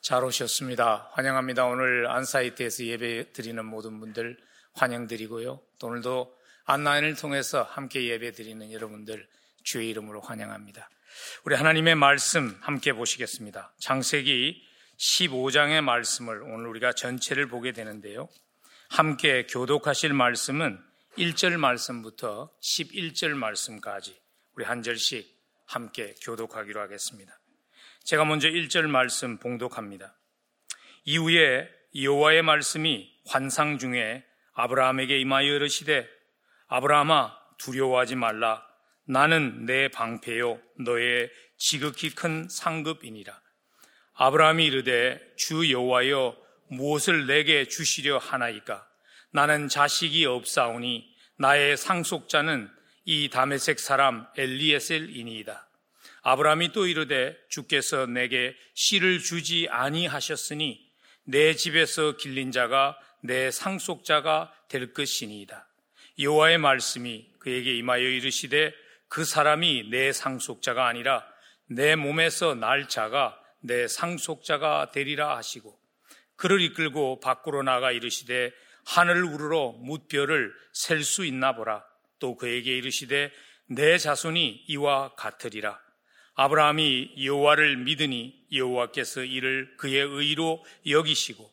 잘 오셨습니다. 환영합니다. 오늘 안사이트에서 예배 드리는 모든 분들 환영드리고요. 또 오늘도 안라인을 통해서 함께 예배 드리는 여러분들 주의 이름으로 환영합니다. 우리 하나님의 말씀 함께 보시겠습니다. 창세기 15장의 말씀을 오늘 우리가 전체를 보게 되는데요. 함께 교독하실 말씀은 1절 말씀부터 11절 말씀까지 우리 한 절씩 함께 교독하기로 하겠습니다. 제가 먼저 1절 말씀 봉독합니다. 이후에 여호와의 말씀이 환상 중에 아브라함에게 임하여 이르시되 아브라함아 두려워하지 말라. 나는 내 방패요 너의 지극히 큰 상급이니라. 아브라함이 이르되 주 여호와여 무엇을 내게 주시려 하나이까? 나는 자식이 없사오니 나의 상속자는 이 다메섹 사람 엘리에셀이니이다. 아브라함이 또 이르되 주께서 내게 씨를 주지 아니하셨으니 내 집에서 길린 자가 내 상속자가 될 것이니이다. 여호와의 말씀이 그에게 임하여 이르시되 그 사람이 내 상속자가 아니라 내 몸에서 날 자가 내 상속자가 되리라 하시고 그를 이끌고 밖으로 나가 이르시되 하늘을 우르러 뭇별을 셀 수 있나 보라. 또 그에게 이르시되 내 자손이 이와 같으리라. 아브라함이 여호와를 믿으니 여호와께서 이를 그의 의로 여기시고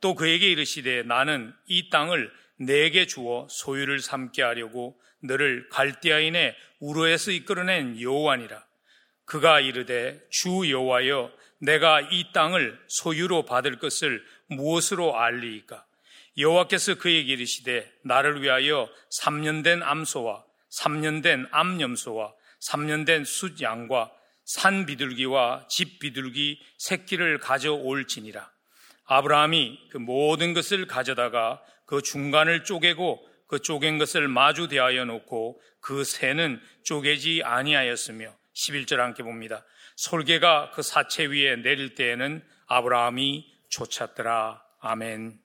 또 그에게 이르시되 나는 이 땅을 내게 주어 소유를 삼게 하려고 너를 갈대아인의 우르에서 이끌어낸 여호와니라. 그가 이르되 주 여호와여 내가 이 땅을 소유로 받을 것을 무엇으로 알리이까? 여호와께서 그에게 이르시되 나를 위하여 3년 된 암소와 3년 된 암염소와 3년 된 숫양과 산 비둘기와 집 비둘기 새끼를 가져올지니라. 아브라함이 그 모든 것을 가져다가 그 중간을 쪼개고 그 쪼갠 것을 마주 대하여 놓고 그 새는 쪼개지 아니하였으며 11절 함께 봅니다. 솔개가 그 사체 위에 내릴 때에는 아브라함이 쫓았더라. 아멘.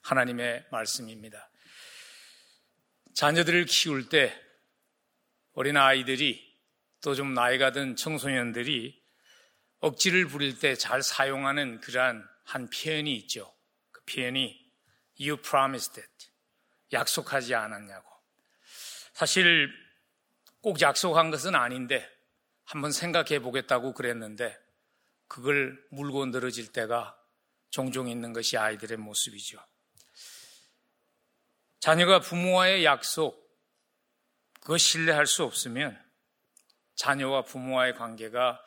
하나님의 말씀입니다. 자녀들을 키울 때 어린 아이들이 또 좀 나이가 든 청소년들이 억지를 부릴 때 잘 사용하는 그러한 한 표현이 있죠. 그 표현이 You promised it. 약속하지 않았냐고. 사실 꼭 약속한 것은 아닌데 한번 생각해 보겠다고 그랬는데 그걸 물고 늘어질 때가 종종 있는 것이 아이들의 모습이죠. 자녀가 부모와의 약속, 그거 신뢰할 수 없으면 자녀와 부모와의 관계가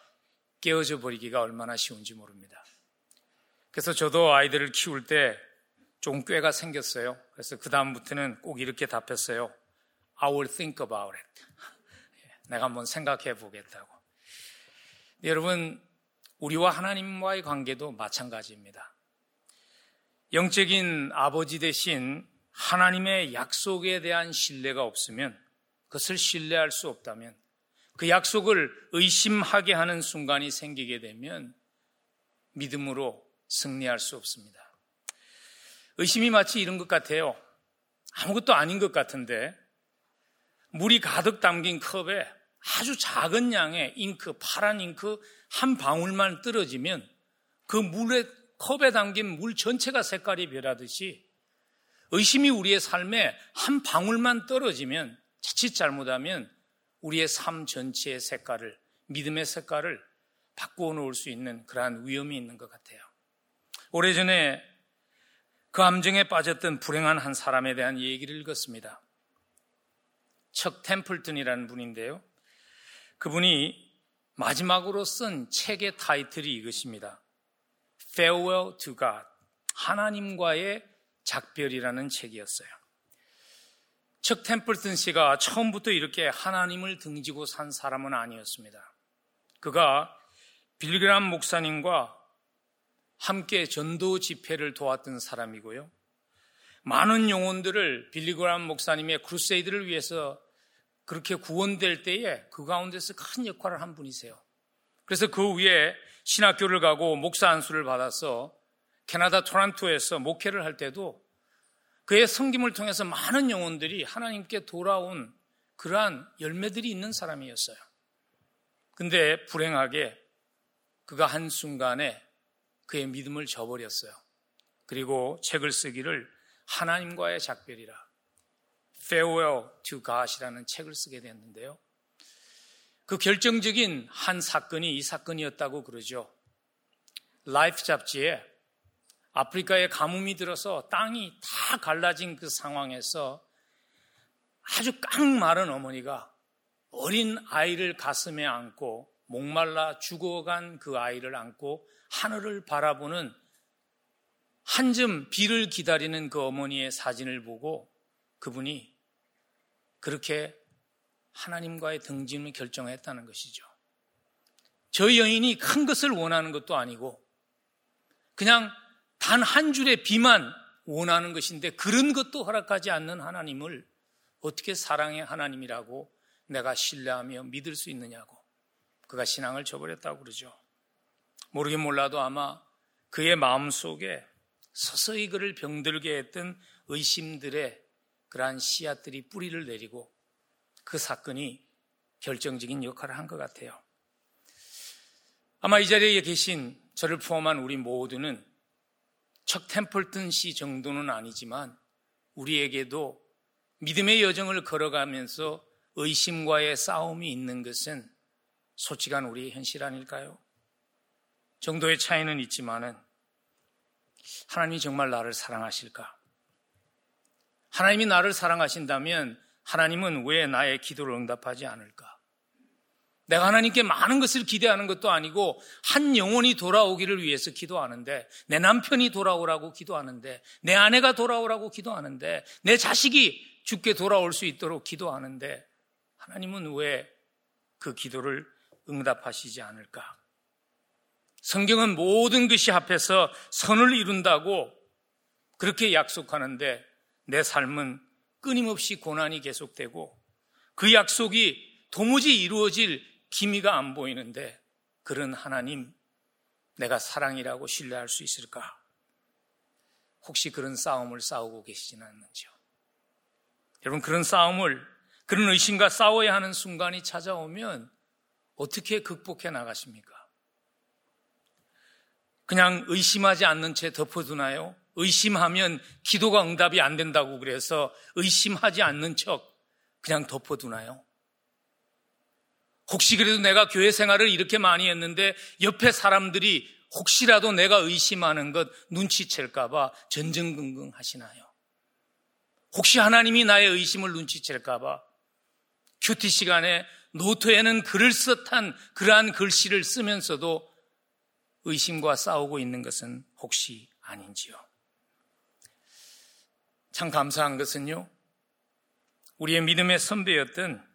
깨어져 버리기가 얼마나 쉬운지 모릅니다. 그래서 저도 아이들을 키울 때 좀 꾀가 생겼어요. 그래서 그 다음부터는 꼭 이렇게 답했어요. I will think about it. 내가 한번 생각해 보겠다고. 여러분, 우리와 하나님과의 관계도 마찬가지입니다. 영적인 아버지 대신 하나님의 약속에 대한 신뢰가 없으면, 그것을 신뢰할 수 없다면, 그 약속을 의심하게 하는 순간이 생기게 되면 믿음으로 승리할 수 없습니다. 의심이 마치 이런 것 같아요. 아무것도 아닌 것 같은데 물이 가득 담긴 컵에 아주 작은 양의 잉크, 파란 잉크 한 방울만 떨어지면 그 물에, 컵에 담긴 물 전체가 색깔이 변하듯이 의심이 우리의 삶에 한 방울만 떨어지면 자칫 잘못하면 우리의 삶 전체의 색깔을, 믿음의 색깔을 바꾸어 놓을 수 있는 그러한 위험이 있는 것 같아요. 오래전에 그 함정에 빠졌던 불행한 한 사람에 대한 얘기를 읽었습니다. 척 템플턴이라는 분인데요. 그분이 마지막으로 쓴 책의 타이틀이 이것입니다. Farewell to God, 하나님과의 작별이라는 책이었어요. 척 템플턴 씨가 처음부터 이렇게 하나님을 등지고 산 사람은 아니었습니다. 그가 빌그람 목사님과 함께 전도 집회를 도왔던 사람이고요. 많은 영혼들을 빌리그람 목사님의 크루세이드를 위해서 그렇게 구원될 때에 그 가운데서 큰 역할을 한 분이세요. 그래서 그 후에 신학교를 가고 목사 안수를 받아서 캐나다 토론토에서 목회를 할 때도 그의 섬김을 통해서 많은 영혼들이 하나님께 돌아온 그러한 열매들이 있는 사람이었어요. 근데 불행하게 그가 한순간에 그의 믿음을 저버렸어요. 그리고 책을 쓰기를 하나님과의 작별이라 Farewell to God이라는 책을 쓰게 됐는데요. 그 결정적인 한 사건이 이 사건이었다고 그러죠. 라이프 잡지에 아프리카에 가뭄이 들어서 땅이 다 갈라진 그 상황에서 아주 깡마른 어머니가 어린 아이를 가슴에 안고 목말라 죽어간 그 아이를 안고 하늘을 바라보는 한쯤 비를 기다리는 그 어머니의 사진을 보고 그분이 그렇게 하나님과의 등짐을 결정했다는 것이죠. 저희 여인이 큰 것을 원하는 것도 아니고 그냥 단 한 줄의 비만 원하는 것인데 그런 것도 허락하지 않는 하나님을 어떻게 사랑의 하나님이라고 내가 신뢰하며 믿을 수 있느냐고 그가 신앙을 저버렸다고 그러죠. 모르긴 몰라도 아마 그의 마음속에 서서히 그를 병들게 했던 의심들의 그러한 씨앗들이 뿌리를 내리고 그 사건이 결정적인 역할을 한 것 같아요. 아마 이 자리에 계신 저를 포함한 우리 모두는 척 템플턴 씨 정도는 아니지만 우리에게도 믿음의 여정을 걸어가면서 의심과의 싸움이 있는 것은 솔직한 우리의 현실 아닐까요? 정도의 차이는 있지만은 하나님이 정말 나를 사랑하실까? 하나님이 나를 사랑하신다면 하나님은 왜 나의 기도를 응답하지 않을까? 내가 하나님께 많은 것을 기대하는 것도 아니고 한 영혼이 돌아오기를 위해서 기도하는데 내 남편이 돌아오라고 기도하는데 내 아내가 돌아오라고 기도하는데 내 자식이 죽게 돌아올 수 있도록 기도하는데 하나님은 왜 그 기도를 응답하시지 않을까? 성경은 모든 것이 합해서 선을 이룬다고 그렇게 약속하는데 내 삶은 끊임없이 고난이 계속되고 그 약속이 도무지 이루어질 기미가 안 보이는데 그런 하나님 내가 사랑이라고 신뢰할 수 있을까? 혹시 그런 싸움을 싸우고 계시지는 않는지요? 여러분 그런 의심과 싸워야 하는 순간이 찾아오면 어떻게 극복해 나가십니까? 그냥 의심하지 않는 채 덮어두나요? 의심하면 기도가 응답이 안 된다고 그래서 의심하지 않는 척 그냥 덮어두나요? 혹시 그래도 내가 교회 생활을 이렇게 많이 했는데 옆에 사람들이 혹시라도 내가 의심하는 것 눈치챌까봐 전전긍긍 하시나요? 혹시 하나님이 나의 의심을 눈치챌까봐 큐티 시간에 노트에는 그럴듯한 그러한 글씨를 쓰면서도 의심과 싸우고 있는 것은 혹시 아닌지요? 참 감사한 것은요, 우리의 믿음의 선배였던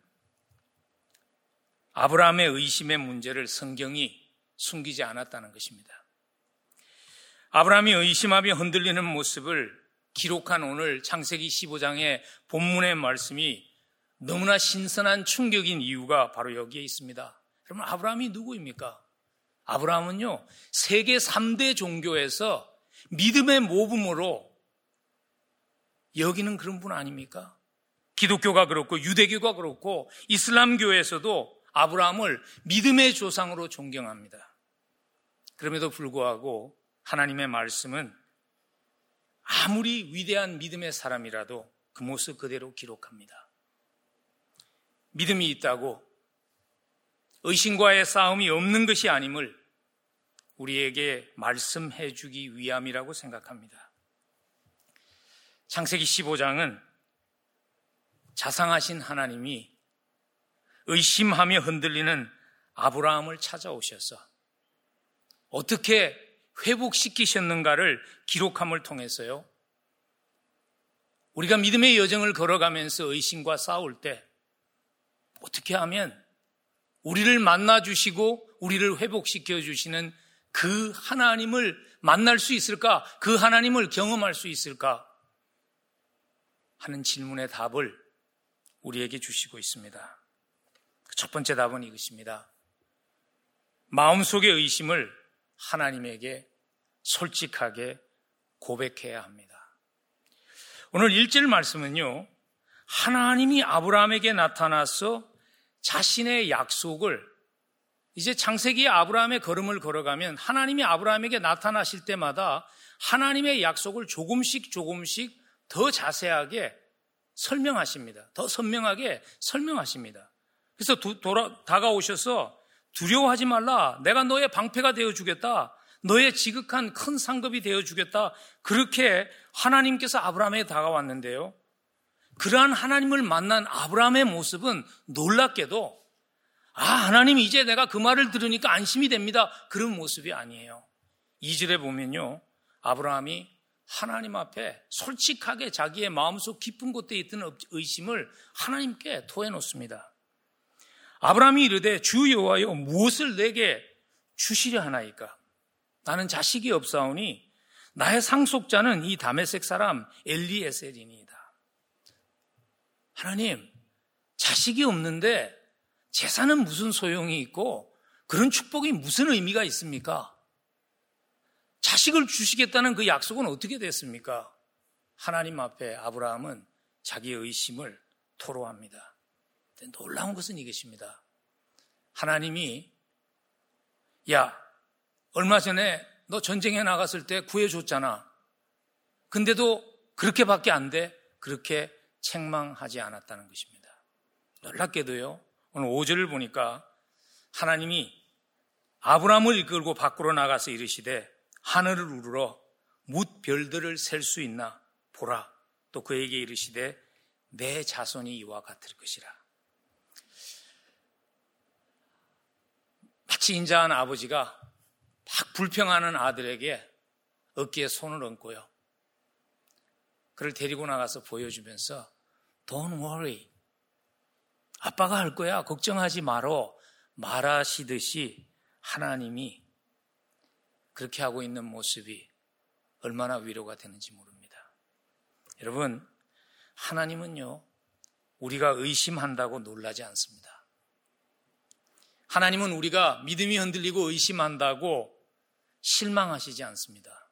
아브라함의 의심의 문제를 성경이 숨기지 않았다는 것입니다. 아브라함이 의심하며 흔들리는 모습을 기록한 오늘 창세기 15장의 본문의 말씀이 너무나 신선한 충격인 이유가 바로 여기에 있습니다. 그럼 아브라함이 누구입니까? 아브라함은요, 세계 3대 종교에서 믿음의 모범으로 여기는 그런 분 아닙니까? 기독교가 그렇고 유대교가 그렇고 이슬람교에서도 아브라함을 믿음의 조상으로 존경합니다. 그럼에도 불구하고 하나님의 말씀은 아무리 위대한 믿음의 사람이라도 그 모습 그대로 기록합니다. 믿음이 있다고 의심과의 싸움이 없는 것이 아님을 우리에게 말씀해 주기 위함이라고 생각합니다. 창세기 15장은 자상하신 하나님이 의심하며 흔들리는 아브라함을 찾아오셔서 어떻게 회복시키셨는가를 기록함을 통해서요, 우리가 믿음의 여정을 걸어가면서 의심과 싸울 때 어떻게 하면 우리를 만나주시고 우리를 회복시켜 주시는 그 하나님을 만날 수 있을까? 그 하나님을 경험할 수 있을까? 하는 질문의 답을 우리에게 주시고 있습니다. 첫 번째 답은 이것입니다. 마음속의 의심을 하나님에게 솔직하게 고백해야 합니다. 오늘 1절 말씀은요, 하나님이 아브라함에게 나타나서 자신의 약속을 이제 창세기에 아브라함의 걸음을 걸어가면 하나님이 아브라함에게 나타나실 때마다 하나님의 약속을 조금씩 더 자세하게 설명하십니다. 더 선명하게 설명하십니다. 그래서 다가오셔서 두려워하지 말라. 내가 너의 방패가 되어주겠다. 너의 지극한 큰 상급이 되어주겠다. 그렇게 하나님께서 아브라함에게 다가왔는데요. 그러한 하나님을 만난 아브라함의 모습은 놀랍게도 하나님 이제 내가 그 말을 들으니까 안심이 됩니다. 그런 모습이 아니에요. 2절에 보면요. 아브라함이 하나님 앞에 솔직하게 자기의 마음속 깊은 곳에 있던 의심을 하나님께 토해놓습니다. 아브라함이 이르되 주 여호와여 무엇을 내게 주시려 하나이까? 나는 자식이 없사오니 나의 상속자는 이 다메섹 사람 엘리에셀이니이다. 하나님, 자식이 없는데 재산은 무슨 소용이 있고 그런 축복이 무슨 의미가 있습니까? 자식을 주시겠다는 그 약속은 어떻게 됐습니까? 하나님 앞에 아브라함은 자기의 의심을 토로합니다. 놀라운 것은 이것입니다. 하나님이 얼마 전에 너 전쟁에 나갔을 때 구해줬잖아. 근데도 그렇게밖에 안 돼. 그렇게 책망하지 않았다는 것입니다. 놀랍게도요. 오늘 5절을 보니까 하나님이 아브라함을 이끌고 밖으로 나가서 이르시되 하늘을 우르러 뭇 별들을 셀 수 있나 보라. 또 그에게 이르시되 내 자손이 이와 같을 것이라. 마치 인자한 아버지가 막 불평하는 아들에게 어깨에 손을 얹고요. 그를 데리고 나가서 보여주면서 Don't worry. 아빠가 할 거야. 걱정하지 마로. 말하시듯이 하나님이 그렇게 하고 있는 모습이 얼마나 위로가 되는지 모릅니다. 여러분, 하나님은요, 우리가 의심한다고 놀라지 않습니다. 하나님은 우리가 믿음이 흔들리고 의심한다고 실망하시지 않습니다.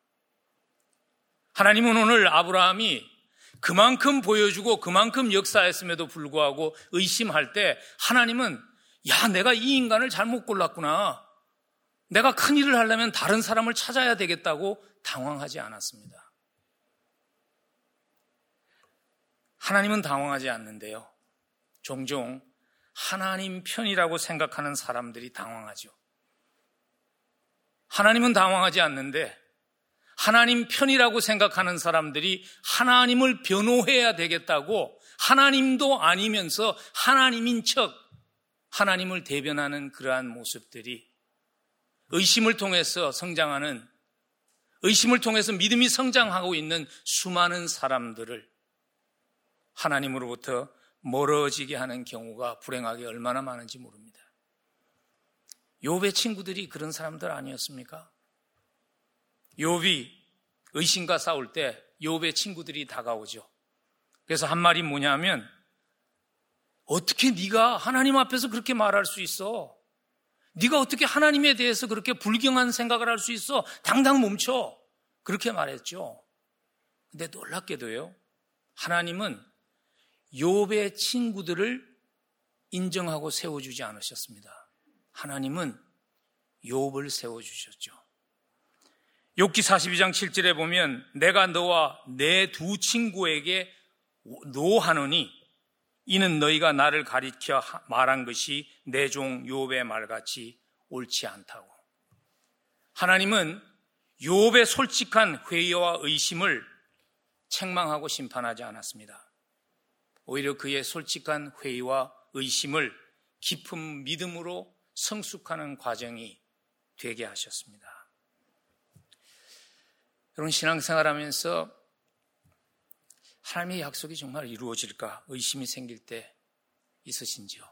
하나님은 오늘 아브라함이 그만큼 보여주고 그만큼 역사했음에도 불구하고 의심할 때 하나님은 내가 이 인간을 잘못 골랐구나. 내가 큰일을 하려면 다른 사람을 찾아야 되겠다고 당황하지 않았습니다. 하나님은 당황하지 않는데요. 종종 하나님 편이라고 생각하는 사람들이 당황하죠. 하나님은 당황하지 않는데 하나님 편이라고 생각하는 사람들이 하나님을 변호해야 되겠다고 하나님도 아니면서 하나님인 척 하나님을 대변하는 그러한 모습들이 의심을 통해서 성장하는, 의심을 통해서 믿음이 성장하고 있는 수많은 사람들을 하나님으로부터 멀어지게 하는 경우가 불행하게 얼마나 많은지 모릅니다. 욥의 친구들이 그런 사람들 아니었습니까? 욥이 의심과 싸울 때 욥의 친구들이 다가오죠. 그래서 한 말이 뭐냐면 어떻게 네가 하나님 앞에서 그렇게 말할 수 있어? 네가 어떻게 하나님에 대해서 그렇게 불경한 생각을 할 수 있어? 당장 멈춰! 그렇게 말했죠. 근데 놀랍게도요. 하나님은 욥의 친구들을 인정하고 세워주지 않으셨습니다. 하나님은 욥을 세워주셨죠. 욥기 42장 7절에 보면 내가 너와 내 두 친구에게 노하노니 이는 너희가 나를 가리켜 말한 것이 내 종 욥의 말같이 옳지 않다고. 하나님은 욥의 솔직한 회의와 의심을 책망하고 심판하지 않았습니다. 오히려 그의 솔직한 회의와 의심을 깊은 믿음으로 성숙하는 과정이 되게 하셨습니다. 여러분, 신앙생활하면서 하나님의 약속이 정말 이루어질까 의심이 생길 때 있으신지요?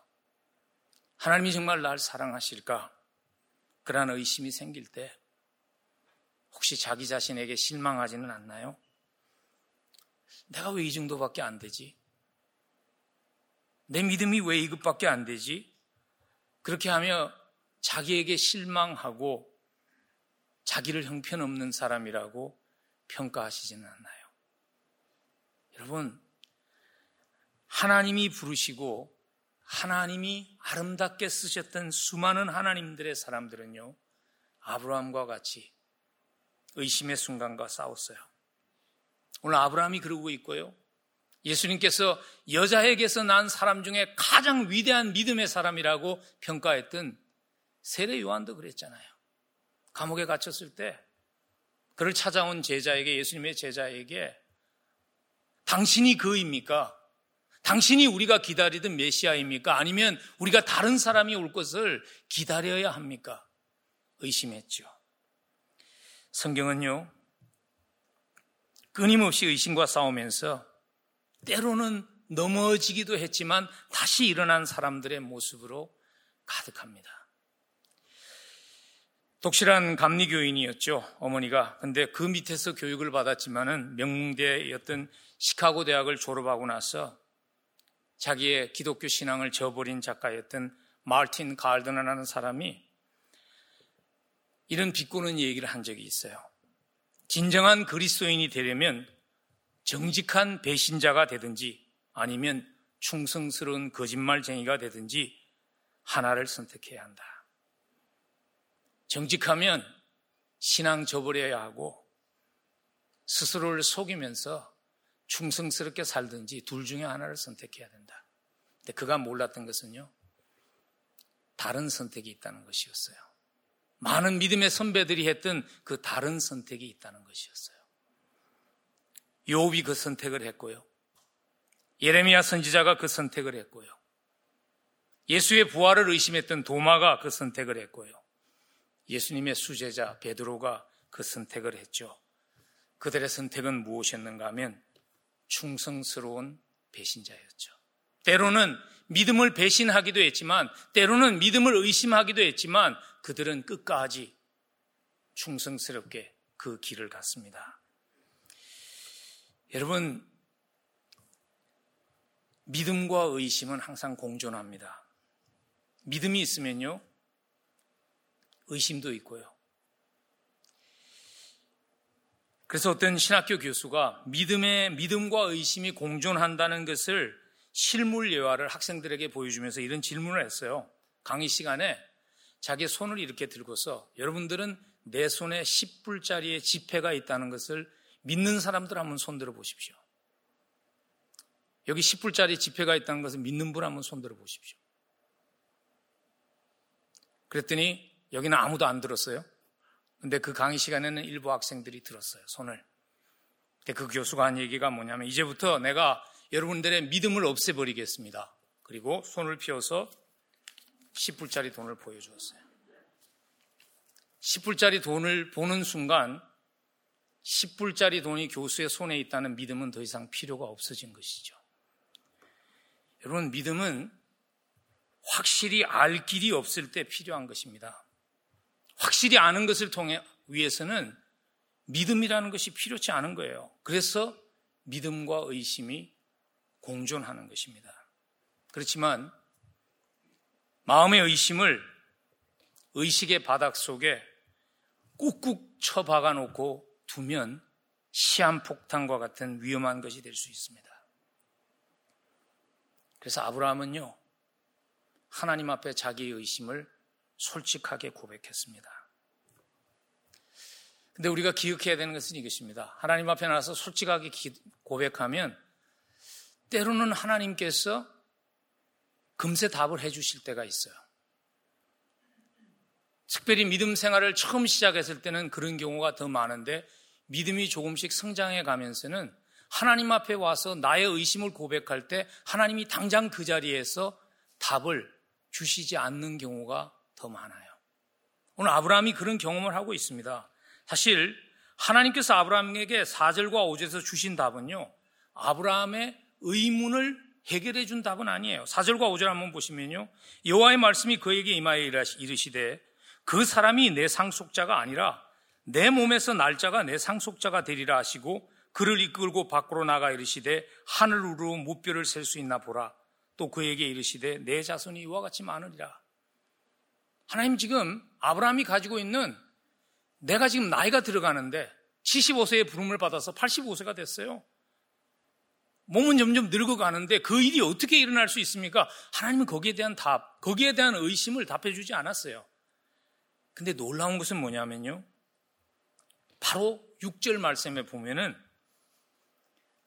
하나님이 정말 날 사랑하실까? 그러한 의심이 생길 때 혹시 자기 자신에게 실망하지는 않나요? 내가 왜 이 정도밖에 안 되지? 내 믿음이 왜 이것밖에 안 되지? 그렇게 하며 자기에게 실망하고 자기를 형편없는 사람이라고 평가하시지는 않나요? 여러분, 하나님이 부르시고 하나님이 아름답게 쓰셨던 수많은 하나님들의 사람들은요, 아브라함과 같이 의심의 순간과 싸웠어요. 오늘 아브라함이 그러고 있고요. 예수님께서 여자에게서 난 사람 중에 가장 위대한 믿음의 사람이라고 평가했던 세례 요한도 그랬잖아요. 감옥에 갇혔을 때 그를 찾아온 제자에게, 예수님의 제자에게, 당신이 그입니까? 당신이 우리가 기다리던 메시아입니까? 아니면 우리가 다른 사람이 올 것을 기다려야 합니까? 의심했죠. 성경은요, 끊임없이 의심과 싸우면서 때로는 넘어지기도 했지만 다시 일어난 사람들의 모습으로 가득합니다. 독실한 감리교인이었죠, 어머니가. 근데 그 밑에서 교육을 받았지만은 명문대였던 시카고 대학을 졸업하고 나서 자기의 기독교 신앙을 저버린 작가였던 마틴 갈드너라는 사람이 이런 비꼬는 얘기를 한 적이 있어요. 진정한 그리스도인이 되려면 정직한 배신자가 되든지 아니면 충성스러운 거짓말쟁이가 되든지 하나를 선택해야 한다. 정직하면 신앙 저버려야 하고 스스로를 속이면서 충성스럽게 살든지 둘 중에 하나를 선택해야 된다. 근데 그가 몰랐던 것은요, 다른 선택이 있다는 것이었어요. 많은 믿음의 선배들이 했던 그 다른 선택이 있다는 것이었어요. 욥이 그 선택을 했고요. 예레미야 선지자가 그 선택을 했고요. 예수의 부활을 의심했던 도마가 그 선택을 했고요. 예수님의 수제자 베드로가 그 선택을 했죠. 그들의 선택은 무엇이었는가 하면 충성스러운 배신자였죠. 때로는 믿음을 배신하기도 했지만, 때로는 믿음을 의심하기도 했지만, 그들은 끝까지 충성스럽게 그 길을 갔습니다. 여러분, 믿음과 의심은 항상 공존합니다. 믿음이 있으면요, 의심도 있고요. 그래서 어떤 신학교 교수가 믿음과 의심이 공존한다는 것을 실물 예화를 학생들에게 보여주면서 이런 질문을 했어요. 강의 시간에 자기 손을 이렇게 들고서, 여러분들은 내 손에 10불짜리의 지폐가 있다는 것을 믿는 사람들 한번 손들어 보십시오. 여기 10불짜리 지폐가 있다는 것을 믿는 분 한번 손들어 보십시오. 그랬더니 여기는 아무도 안 들었어요. 근데 그 강의 시간에는 일부 학생들이 들었어요, 손을. 근데 그 교수가 한 얘기가 뭐냐면, 이제부터 내가 여러분들의 믿음을 없애버리겠습니다. 그리고 손을 펴서 10불짜리 돈을 보여주었어요. 10불짜리 돈을 보는 순간 10불짜리 돈이 교수의 손에 있다는 믿음은 더 이상 필요가 없어진 것이죠. 여러분, 믿음은 확실히 알 길이 없을 때 필요한 것입니다. 확실히 아는 것을 위해서는 믿음이라는 것이 필요치 않은 거예요. 그래서 믿음과 의심이 공존하는 것입니다. 그렇지만 마음의 의심을 의식의 바닥 속에 꾹꾹 쳐박아 놓고 두면 시한폭탄과 같은 위험한 것이 될 수 있습니다. 그래서 아브라함은요, 하나님 앞에 자기의 의심을 솔직하게 고백했습니다. 근데 우리가 기억해야 되는 것은 이것입니다. 하나님 앞에 나와서 솔직하게 고백하면 때로는 하나님께서 금세 답을 해주실 때가 있어요. 특별히 믿음 생활을 처음 시작했을 때는 그런 경우가 더 많은데, 믿음이 조금씩 성장해 가면서는 하나님 앞에 와서 나의 의심을 고백할 때 하나님이 당장 그 자리에서 답을 주시지 않는 경우가 더 많아요. 오늘 아브라함이 그런 경험을 하고 있습니다. 사실 하나님께서 아브라함에게 4절과 5절에서 주신 답은요, 아브라함의 의문을 해결해 준 답은 아니에요. 4절과 5절 한번 보시면요, 여호와의 말씀이 그에게 임하여 이르시되 그 사람이 내 상속자가 아니라 내 몸에서 날짜가 내 상속자가 되리라 하시고, 그를 이끌고 밖으로 나가 이르시되 하늘으로 무뼈를 셀 수 있나 보라. 또 그에게 이르시되 내 자손이 이와 같이 많으리라. 하나님, 지금 아브라함이 가지고 있는, 내가 지금 나이가 들어가는데 75세의 부름을 받아서 85세가 됐어요. 몸은 점점 늙어가는데 그 일이 어떻게 일어날 수 있습니까? 하나님은 거기에 대한 답, 거기에 대한 의심을 답해주지 않았어요. 근데 놀라운 것은 뭐냐면요, 바로 6절 말씀에 보면은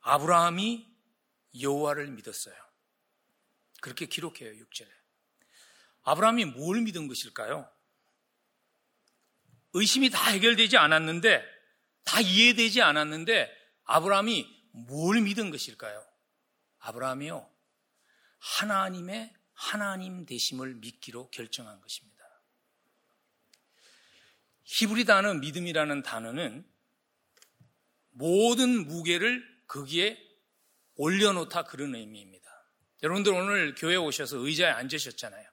아브라함이 여호와를 믿었어요. 그렇게 기록해요, 6절에. 아브라함이 뭘 믿은 것일까요? 의심이 다 해결되지 않았는데, 다 이해되지 않았는데 아브라함이 뭘 믿은 것일까요? 아브라함이요, 하나님의 하나님 되심을 믿기로 결정한 것입니다. 히브리 단어 믿음이라는 단어는 모든 무게를 거기에 올려놓다, 그런 의미입니다. 여러분들 오늘 교회에 오셔서 의자에 앉으셨잖아요.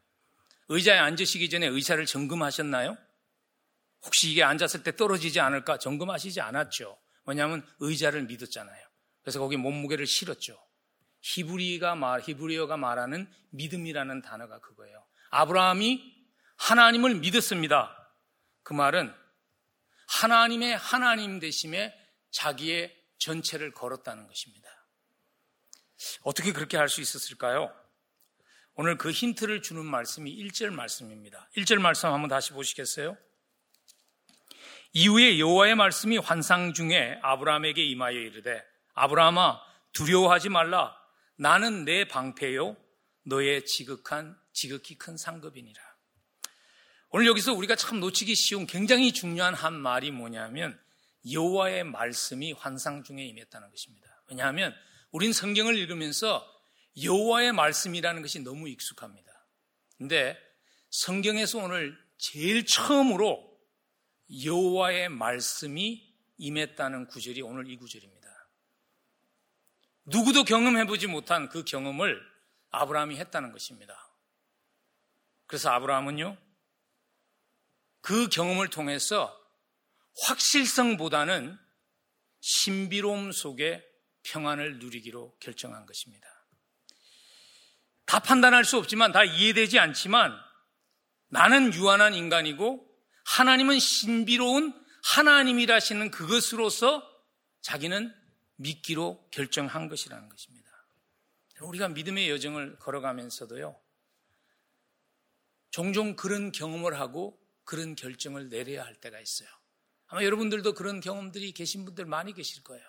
의자에 앉으시기 전에 의자를 점검하셨나요? 혹시 이게 앉았을 때 떨어지지 않을까 점검하시지 않았죠. 왜냐하면 의자를 믿었잖아요. 그래서 거기 몸무게를 실었죠. 히브리어가 말하는 믿음이라는 단어가 그거예요. 아브라함이 하나님을 믿었습니다. 그 말은 하나님의 하나님 되심에 자기의 전체를 걸었다는 것입니다. 어떻게 그렇게 할 수 있었을까요? 오늘 그 힌트를 주는 말씀이 1절 말씀입니다. 1절 말씀 한번 다시 보시겠어요? 이후에 여호와의 말씀이 환상 중에 아브라함에게 임하여 이르되, 아브라함아 두려워하지 말라. 나는 내 방패요 너의 지극히 큰 상급이니라. 오늘 여기서 우리가 참 놓치기 쉬운 굉장히 중요한 한 말이 뭐냐면 여호와의 말씀이 환상 중에 임했다는 것입니다. 왜냐하면 우린 성경을 읽으면서 여호와의 말씀이라는 것이 너무 익숙합니다. 근데 성경에서 오늘 제일 처음으로 여호와의 말씀이 임했다는 구절이 오늘 이 구절입니다. 누구도 경험해보지 못한 그 경험을 아브라함이 했다는 것입니다. 그래서 아브라함은요, 그 경험을 통해서 확실성보다는 신비로움 속에 평안을 누리기로 결정한 것입니다. 다 판단할 수 없지만, 다 이해되지 않지만, 나는 유한한 인간이고 하나님은 신비로운 하나님이라시는 그것으로서 자기는 믿기로 결정한 것이라는 것입니다. 우리가 믿음의 여정을 걸어가면서도요, 종종 그런 경험을 하고 그런 결정을 내려야 할 때가 있어요. 아마 여러분들도 그런 경험들이 계신 분들 많이 계실 거예요.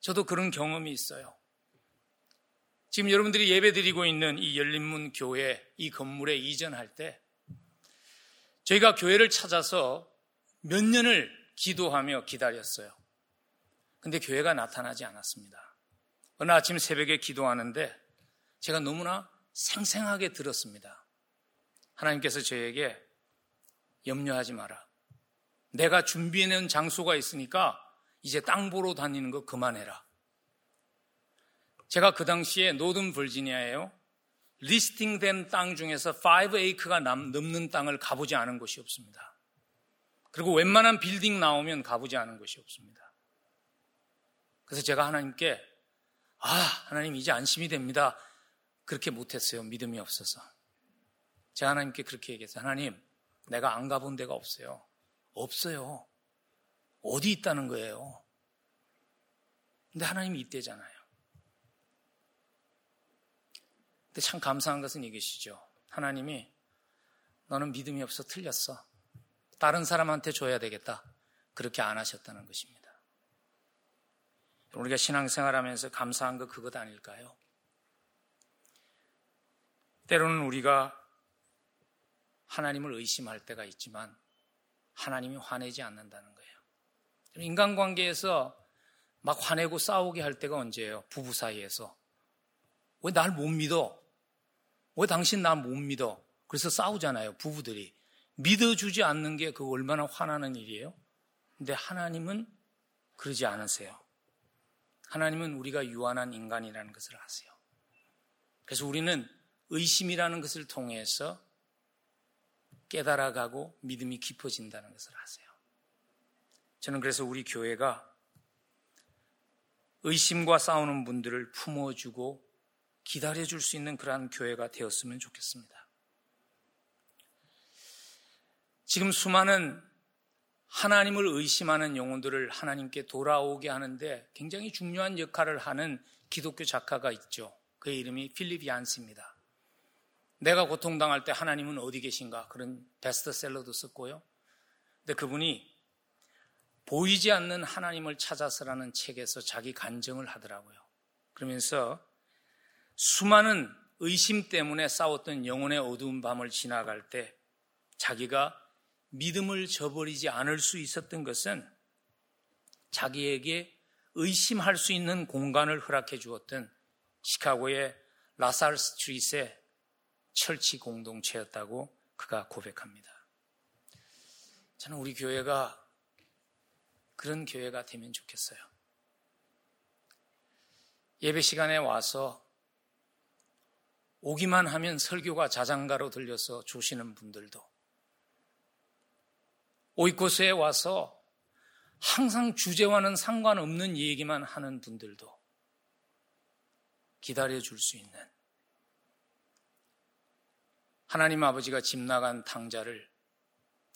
저도 그런 경험이 있어요. 지금 여러분들이 예배드리고 있는 이 열린문 교회 이 건물에 이전할 때 저희가 교회를 찾아서 몇 년을 기도하며 기다렸어요. 근데 교회가 나타나지 않았습니다. 어느 아침 새벽에 기도하는데 제가 너무나 생생하게 들었습니다. 하나님께서 저에게 염려하지 마라. 내가 준비해놓은 장소가 있으니까 이제 땅 보러 다니는 거 그만해라. 제가 그 당시에 노던 버지니아예요. 리스팅된 땅 중에서 5에이크가 넘는 땅을 가보지 않은 곳이 없습니다. 그리고 웬만한 빌딩 나오면 가보지 않은 곳이 없습니다. 그래서 제가 하나님께, 하나님 이제 안심이 됩니다. 그렇게 못했어요. 믿음이 없어서. 제가 하나님께 그렇게 얘기했어요. 하나님, 내가 안 가본 데가 없어요. 없어요. 어디 있다는 거예요? 근데 하나님이 있대잖아요. 근데 참 감사한 것은 이것이죠. 하나님이 너는 믿음이 없어 틀렸어. 다른 사람한테 줘야 되겠다. 그렇게 안 하셨다는 것입니다. 우리가 신앙생활하면서 감사한 거 그것 아닐까요? 때로는 우리가 하나님을 의심할 때가 있지만 하나님이 화내지 않는다는 거예요. 인간관계에서 막 화내고 싸우게 할 때가 언제예요? 부부 사이에서. 왜 날 못 믿어? 왜 당신 나 못 믿어? 그래서 싸우잖아요, 부부들이. 믿어주지 않는 게 그 얼마나 화나는 일이에요? 근데 하나님은 그러지 않으세요. 하나님은 우리가 유한한 인간이라는 것을 아세요. 그래서 우리는 의심이라는 것을 통해서 깨달아가고 믿음이 깊어진다는 것을 아세요. 저는 그래서 우리 교회가 의심과 싸우는 분들을 품어주고 기다려줄 수 있는 그러한 교회가 되었으면 좋겠습니다. 지금 수많은 하나님을 의심하는 영혼들을 하나님께 돌아오게 하는데 굉장히 중요한 역할을 하는 기독교 작가가 있죠. 그의 이름이 필립 얀스입니다. 내가 고통당할 때 하나님은 어디 계신가? 그런 베스트셀러도 썼고요. 근데 그분이 보이지 않는 하나님을 찾아서라는 책에서 자기 간증을 하더라고요. 그러면서 수많은 의심 때문에 싸웠던 영혼의 어두운 밤을 지나갈 때 자기가 믿음을 저버리지 않을 수 있었던 것은 자기에게 의심할 수 있는 공간을 허락해 주었던 시카고의 라살 스트리트의 철치 공동체였다고 그가 고백합니다. 저는 우리 교회가 그런 교회가 되면 좋겠어요. 예배 시간에 와서 오기만 하면 설교가 자장가로 들려서 조시는 분들도, 오이코스에 와서 항상 주제와는 상관없는 얘기만 하는 분들도 기다려줄 수 있는, 하나님 아버지가 집 나간 탕자를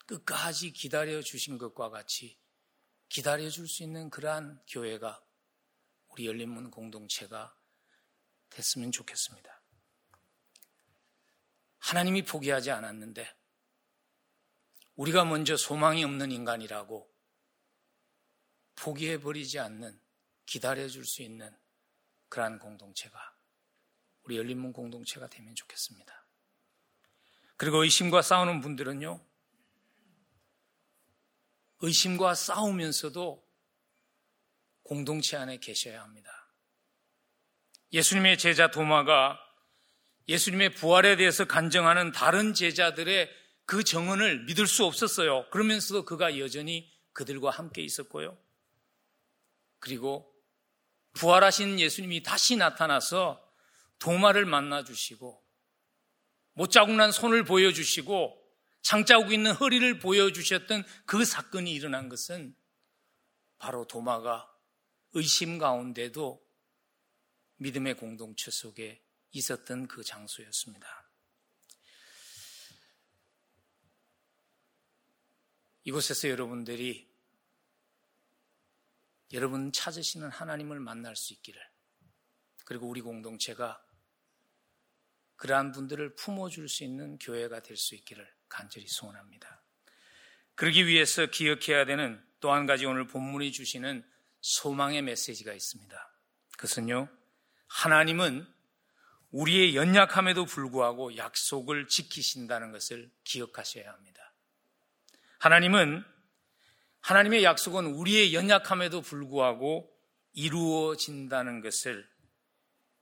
끝까지 기다려주신 것과 같이 기다려줄 수 있는 그러한 교회가, 우리 열린문 공동체가 됐으면 좋겠습니다. 하나님이 포기하지 않았는데 우리가 먼저 소망이 없는 인간이라고 포기해버리지 않는, 기다려줄 수 있는 그러한 공동체가, 우리 열린문 공동체가 되면 좋겠습니다. 그리고 의심과 싸우는 분들은요, 의심과 싸우면서도 공동체 안에 계셔야 합니다. 예수님의 제자 도마가 예수님의 부활에 대해서 간증하는 다른 제자들의 그 정언을 믿을 수 없었어요. 그러면서도 그가 여전히 그들과 함께 있었고요. 그리고 부활하신 예수님이 다시 나타나서 도마를 만나주시고, 못자국 난 손을 보여주시고, 장자국 있는 허리를 보여주셨던 그 사건이 일어난 것은 바로 도마가 의심 가운데도 믿음의 공동체 속에 있었던 그 장소였습니다. 이곳에서 여러분들이 여러분 찾으시는 하나님을 만날 수 있기를, 그리고 우리 공동체가 그러한 분들을 품어줄 수 있는 교회가 될 수 있기를 간절히 소원합니다. 그러기 위해서 기억해야 되는 또 한 가지, 오늘 본문이 주시는 소망의 메시지가 있습니다. 그것은요, 하나님은 우리의 연약함에도 불구하고 약속을 지키신다는 것을 기억하셔야 합니다. 하나님의 약속은 우리의 연약함에도 불구하고 이루어진다는 것을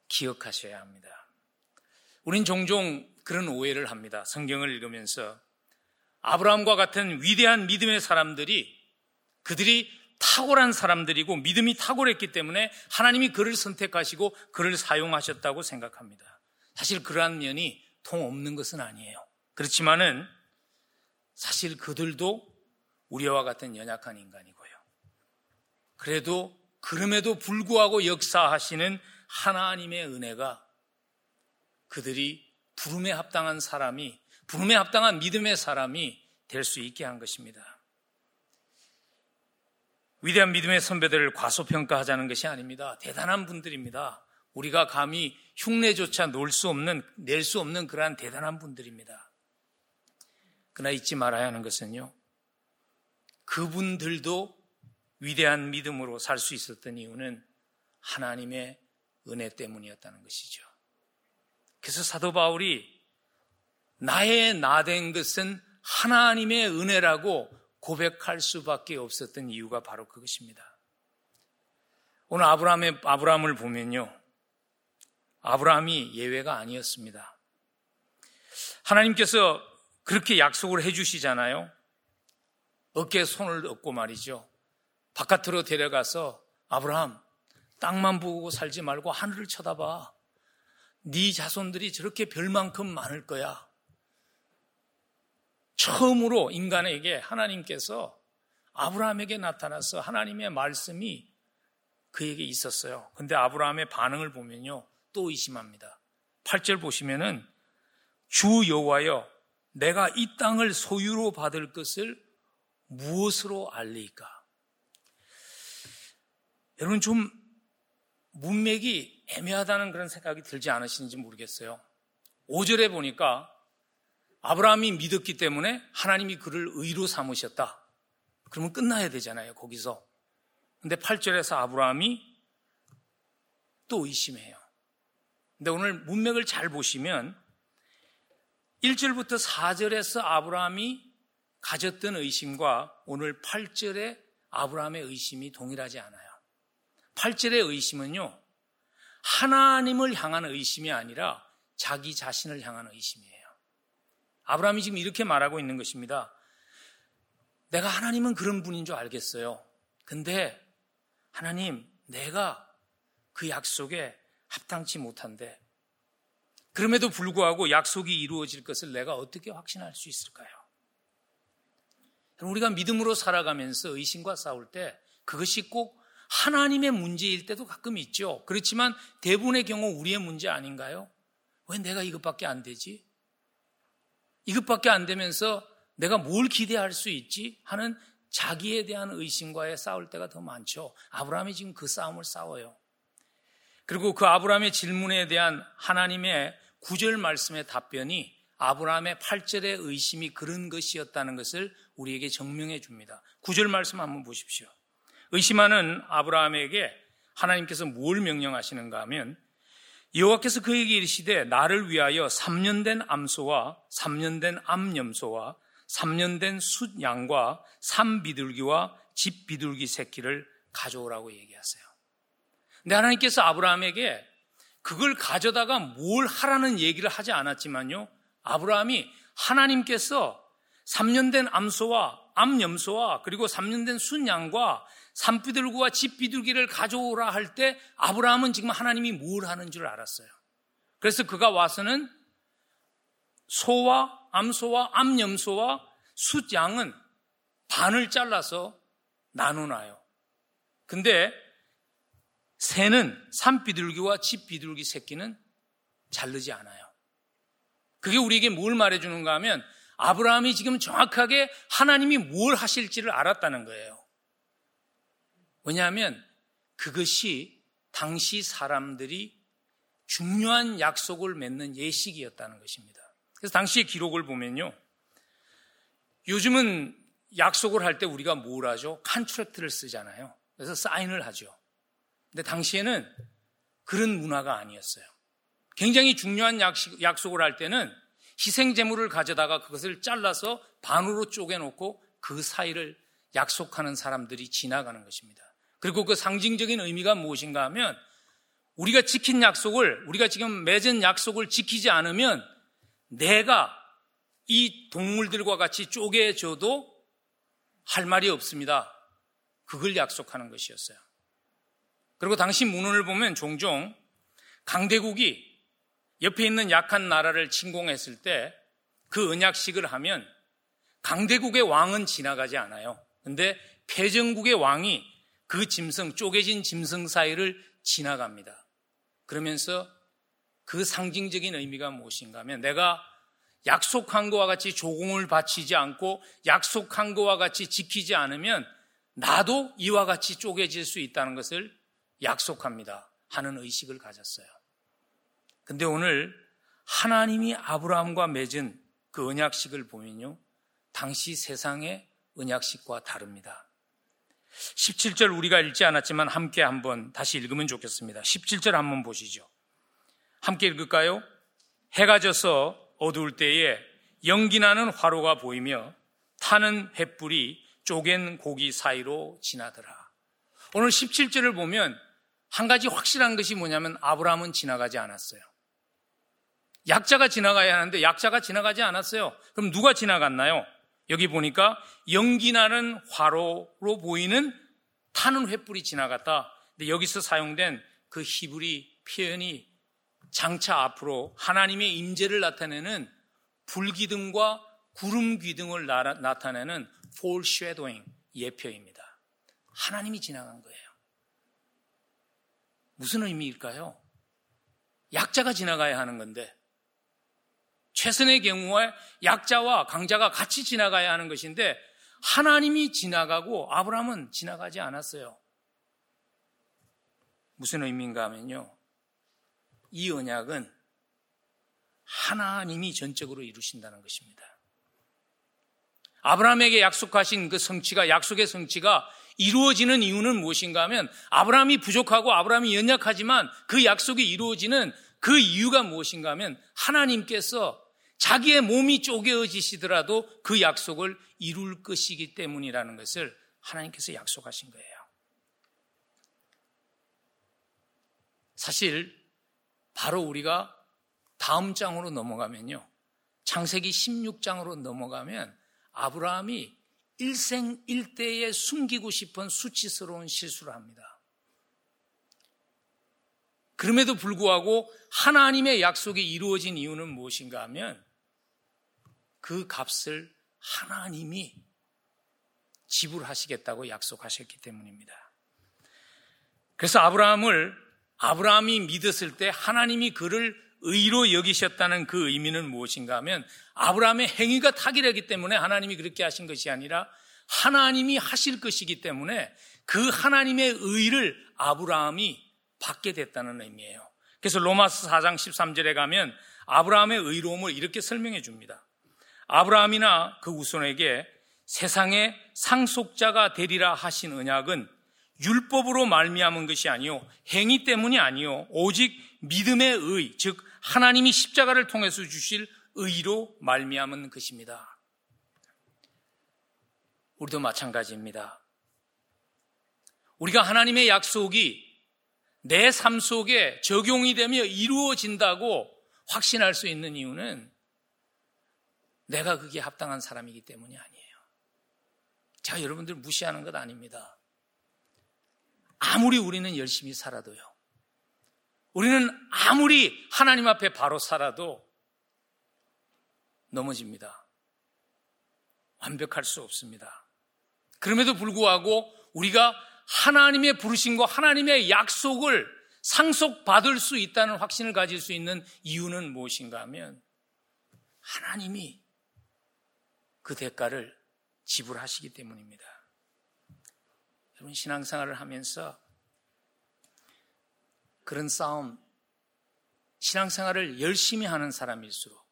기억하셔야 합니다. 우린 종종 그런 오해를 합니다. 성경을 읽으면서 아브라함과 같은 위대한 믿음의 사람들이, 그들이 탁월한 사람들이고 믿음이 탁월했기 때문에 하나님이 그를 선택하시고 그를 사용하셨다고 생각합니다. 사실 그러한 면이 통없는 것은 아니에요. 그렇지만은 사실 그들도 우리와 같은 연약한 인간이고요. 그래도 그럼에도 불구하고 역사하시는 하나님의 은혜가, 그들이 부름에 합당한 사람이, 부름에 합당한 믿음의 사람이 될 수 있게 한 것입니다. 위대한 믿음의 선배들을 과소평가하자는 것이 아닙니다. 대단한 분들입니다. 우리가 감히 흉내조차 낼 수 없는 그러한 대단한 분들입니다. 그러나 잊지 말아야 하는 것은요, 그분들도 위대한 믿음으로 살 수 있었던 이유는 하나님의 은혜 때문이었다는 것이죠. 그래서 사도 바울이 나의 나된 것은 하나님의 은혜라고 고백할 수밖에 없었던 이유가 바로 그것입니다. 오늘 아브라함을 보면요, 아브라함이 예외가 아니었습니다. 하나님께서 그렇게 약속을 해주시잖아요. 어깨에 손을 얹고 말이죠, 바깥으로 데려가서 아브라함, 땅만 보고 살지 말고 하늘을 쳐다봐. 네 자손들이 저렇게 별만큼 많을 거야. 처음으로 인간에게 하나님께서, 아브라함에게 나타나서 하나님의 말씀이 그에게 있었어요. 근데 아브라함의 반응을 보면요, 또 의심합니다. 8절 보시면은, 주 여호와여, 내가 이 땅을 소유로 받을 것을 무엇으로 알리까? 여러분 좀 문맥이 애매하다는 그런 생각이 들지 않으시는지 모르겠어요. 5절에 보니까 아브라함이 믿었기 때문에 하나님이 그를 의로 삼으셨다. 그러면 끝나야 되잖아요, 거기서. 근데 8절에서 아브라함이 또 의심해요. 근데 오늘 문맥을 잘 보시면 1절부터 4절에서 아브라함이 가졌던 의심과 오늘 8절에 아브라함의 의심이 동일하지 않아요. 8절의 의심은요, 하나님을 향한 의심이 아니라 자기 자신을 향한 의심이에요. 아브라함이 지금 이렇게 말하고 있는 것입니다. 내가 하나님은 그런 분인 줄 알겠어요. 근데 하나님, 내가 그 약속에 합당치 못한데 그럼에도 불구하고 약속이 이루어질 것을 내가 어떻게 확신할 수 있을까요? 우리가 믿음으로 살아가면서 의심과 싸울 때 그것이 꼭 하나님의 문제일 때도 가끔 있죠. 그렇지만 대부분의 경우 우리의 문제 아닌가요? 왜 내가 이것밖에 안 되지? 이것밖에 안 되면서 내가 뭘 기대할 수 있지? 하는 자기에 대한 의심과의 싸울 때가 더 많죠. 아브라함이 지금 그 싸움을 싸워요. 그리고 그 아브라함의 질문에 대한 하나님의 9절 말씀의 답변이 아브라함의 8절의 의심이 그런 것이었다는 것을 우리에게 증명해 줍니다. 9절 말씀 한번 보십시오. 의심하는 아브라함에게 하나님께서 뭘 명령하시는가 하면 여호와께서 그에게 이르시되 나를 위하여 3년 된 암소와 3년 된 암염소와 3년 된 숫양과 산비둘기와 집비둘기 새끼를 가져오라고 얘기하세요. 근데 하나님께서 아브라함에게 그걸 가져다가 뭘 하라는 얘기를 하지 않았지만요, 아브라함이 하나님께서 3년 된 암소와 암염소와 그리고 3년 된 순양과 산비둘기와 집비둘기를 가져오라 할 때 아브라함은 지금 하나님이 뭘 하는 줄 알았어요. 그래서 그가 와서는 소와 암소와 암염소와 숫양은 반을 잘라서 나누나요. 근데 새는 산비둘기와 집비둘기 새끼는 자르지 않아요. 그게 우리에게 뭘 말해주는가 하면 아브라함이 지금 정확하게 하나님이 뭘 하실지를 알았다는 거예요. 왜냐하면 그것이 당시 사람들이 중요한 약속을 맺는 예식이었다는 것입니다. 그래서 당시의 기록을 보면요, 요즘은 약속을 할 때 우리가 뭘 하죠? 컨트랙트를 쓰잖아요. 그래서 사인을 하죠. 근데 당시에는 그런 문화가 아니었어요. 굉장히 중요한 약속을 할 때는 희생제물을 가져다가 그것을 잘라서 반으로 쪼개놓고 그 사이를 약속하는 사람들이 지나가는 것입니다. 그리고 그 상징적인 의미가 무엇인가 하면 우리가 지킨 약속을, 우리가 지금 맺은 약속을 지키지 않으면 내가 이 동물들과 같이 쪼개져도 할 말이 없습니다. 그걸 약속하는 것이었어요. 그리고 당시 문헌을 보면 종종 강대국이 옆에 있는 약한 나라를 침공했을 때 그 언약식을 하면 강대국의 왕은 지나가지 않아요. 근데 패전국의 왕이 그 짐승, 쪼개진 짐승 사이를 지나갑니다. 그러면서 그 상징적인 의미가 무엇인가 하면 내가 약속한 것과 같이 조공을 바치지 않고 약속한 것과 같이 지키지 않으면 나도 이와 같이 쪼개질 수 있다는 것을 약속합니다 하는 의식을 가졌어요. 근데 오늘 하나님이 아브라함과 맺은 그 언약식을 보면요, 당시 세상의 언약식과 다릅니다. 17절 우리가 읽지 않았지만 함께 한번 다시 읽으면 좋겠습니다. 17절 한번 보시죠. 함께 읽을까요? 해가 져서 어두울 때에 연기나는 화로가 보이며 타는 횃불이 쪼갠 고기 사이로 지나더라. 오늘 17절을 보면 한 가지 확실한 것이 뭐냐면 아브라함은 지나가지 않았어요. 약자가 지나가야 하는데 약자가 지나가지 않았어요. 그럼 누가 지나갔나요? 여기 보니까 연기나는 화로로 보이는 타는 횃불이 지나갔다. 근데 여기서 사용된 그 히브리 표현이 장차 앞으로 하나님의 임재를 나타내는 불기둥과 구름기둥을 나타내는 foreshadowing 예표입니다. 하나님이 지나간 거예요. 무슨 의미일까요? 약자가 지나가야 하는 건데 최선의 경우에 약자와 강자가 같이 지나가야 하는 것인데 하나님이 지나가고 아브라함은 지나가지 않았어요. 무슨 의미인가 하면요, 이 언약은 하나님이 전적으로 이루신다는 것입니다. 아브라함에게 약속하신 그 성취가, 약속의 성취가 이루어지는 이유는 무엇인가 하면, 아브라함이 부족하고 아브라함이 연약하지만 그 약속이 이루어지는 그 이유가 무엇인가 하면, 하나님께서 자기의 몸이 쪼개어지시더라도 그 약속을 이룰 것이기 때문이라는 것을 하나님께서 약속하신 거예요. 사실 바로 우리가 다음 장으로 넘어가면요, 창세기 16장으로 넘어가면 아브라함이 일생일대에 숨기고 싶은 수치스러운 실수를 합니다. 그럼에도 불구하고 하나님의 약속이 이루어진 이유는 무엇인가 하면, 그 값을 하나님이 지불하시겠다고 약속하셨기 때문입니다. 그래서 아브라함이 믿었을 때 하나님이 그를 의로 여기셨다는 그 의미는 무엇인가 하면, 아브라함의 행위가 타결했기 때문에 하나님이 그렇게 하신 것이 아니라 하나님이 하실 것이기 때문에 그 하나님의 의를 아브라함이 받게 됐다는 의미예요. 그래서 로마서 4장 13절에 가면 아브라함의 의로움을 이렇게 설명해 줍니다. 아브라함이나 그 후손에게 세상의 상속자가 되리라 하신 언약은 율법으로 말미암은 것이 아니요, 행위 때문이 아니요, 오직 믿음의 의, 즉 하나님이 십자가를 통해서 주실 의로 말미암은 것입니다. 우리도 마찬가지입니다. 우리가 하나님의 약속이 내 삶 속에 적용이 되며 이루어진다고 확신할 수 있는 이유는 내가 그게 합당한 사람이기 때문이 아니에요. 제가 여러분들 무시하는 것 아닙니다. 아무리 우리는 열심히 살아도요, 우리는 아무리 하나님 앞에 바로 살아도 넘어집니다. 완벽할 수 없습니다. 그럼에도 불구하고 우리가 하나님의 부르심과 하나님의 약속을 상속받을 수 있다는 확신을 가질 수 있는 이유는 무엇인가 하면, 하나님이 그 대가를 지불하시기 때문입니다. 여러분, 신앙생활을 하면서 그런 싸움, 신앙생활을 열심히 하는 사람일수록,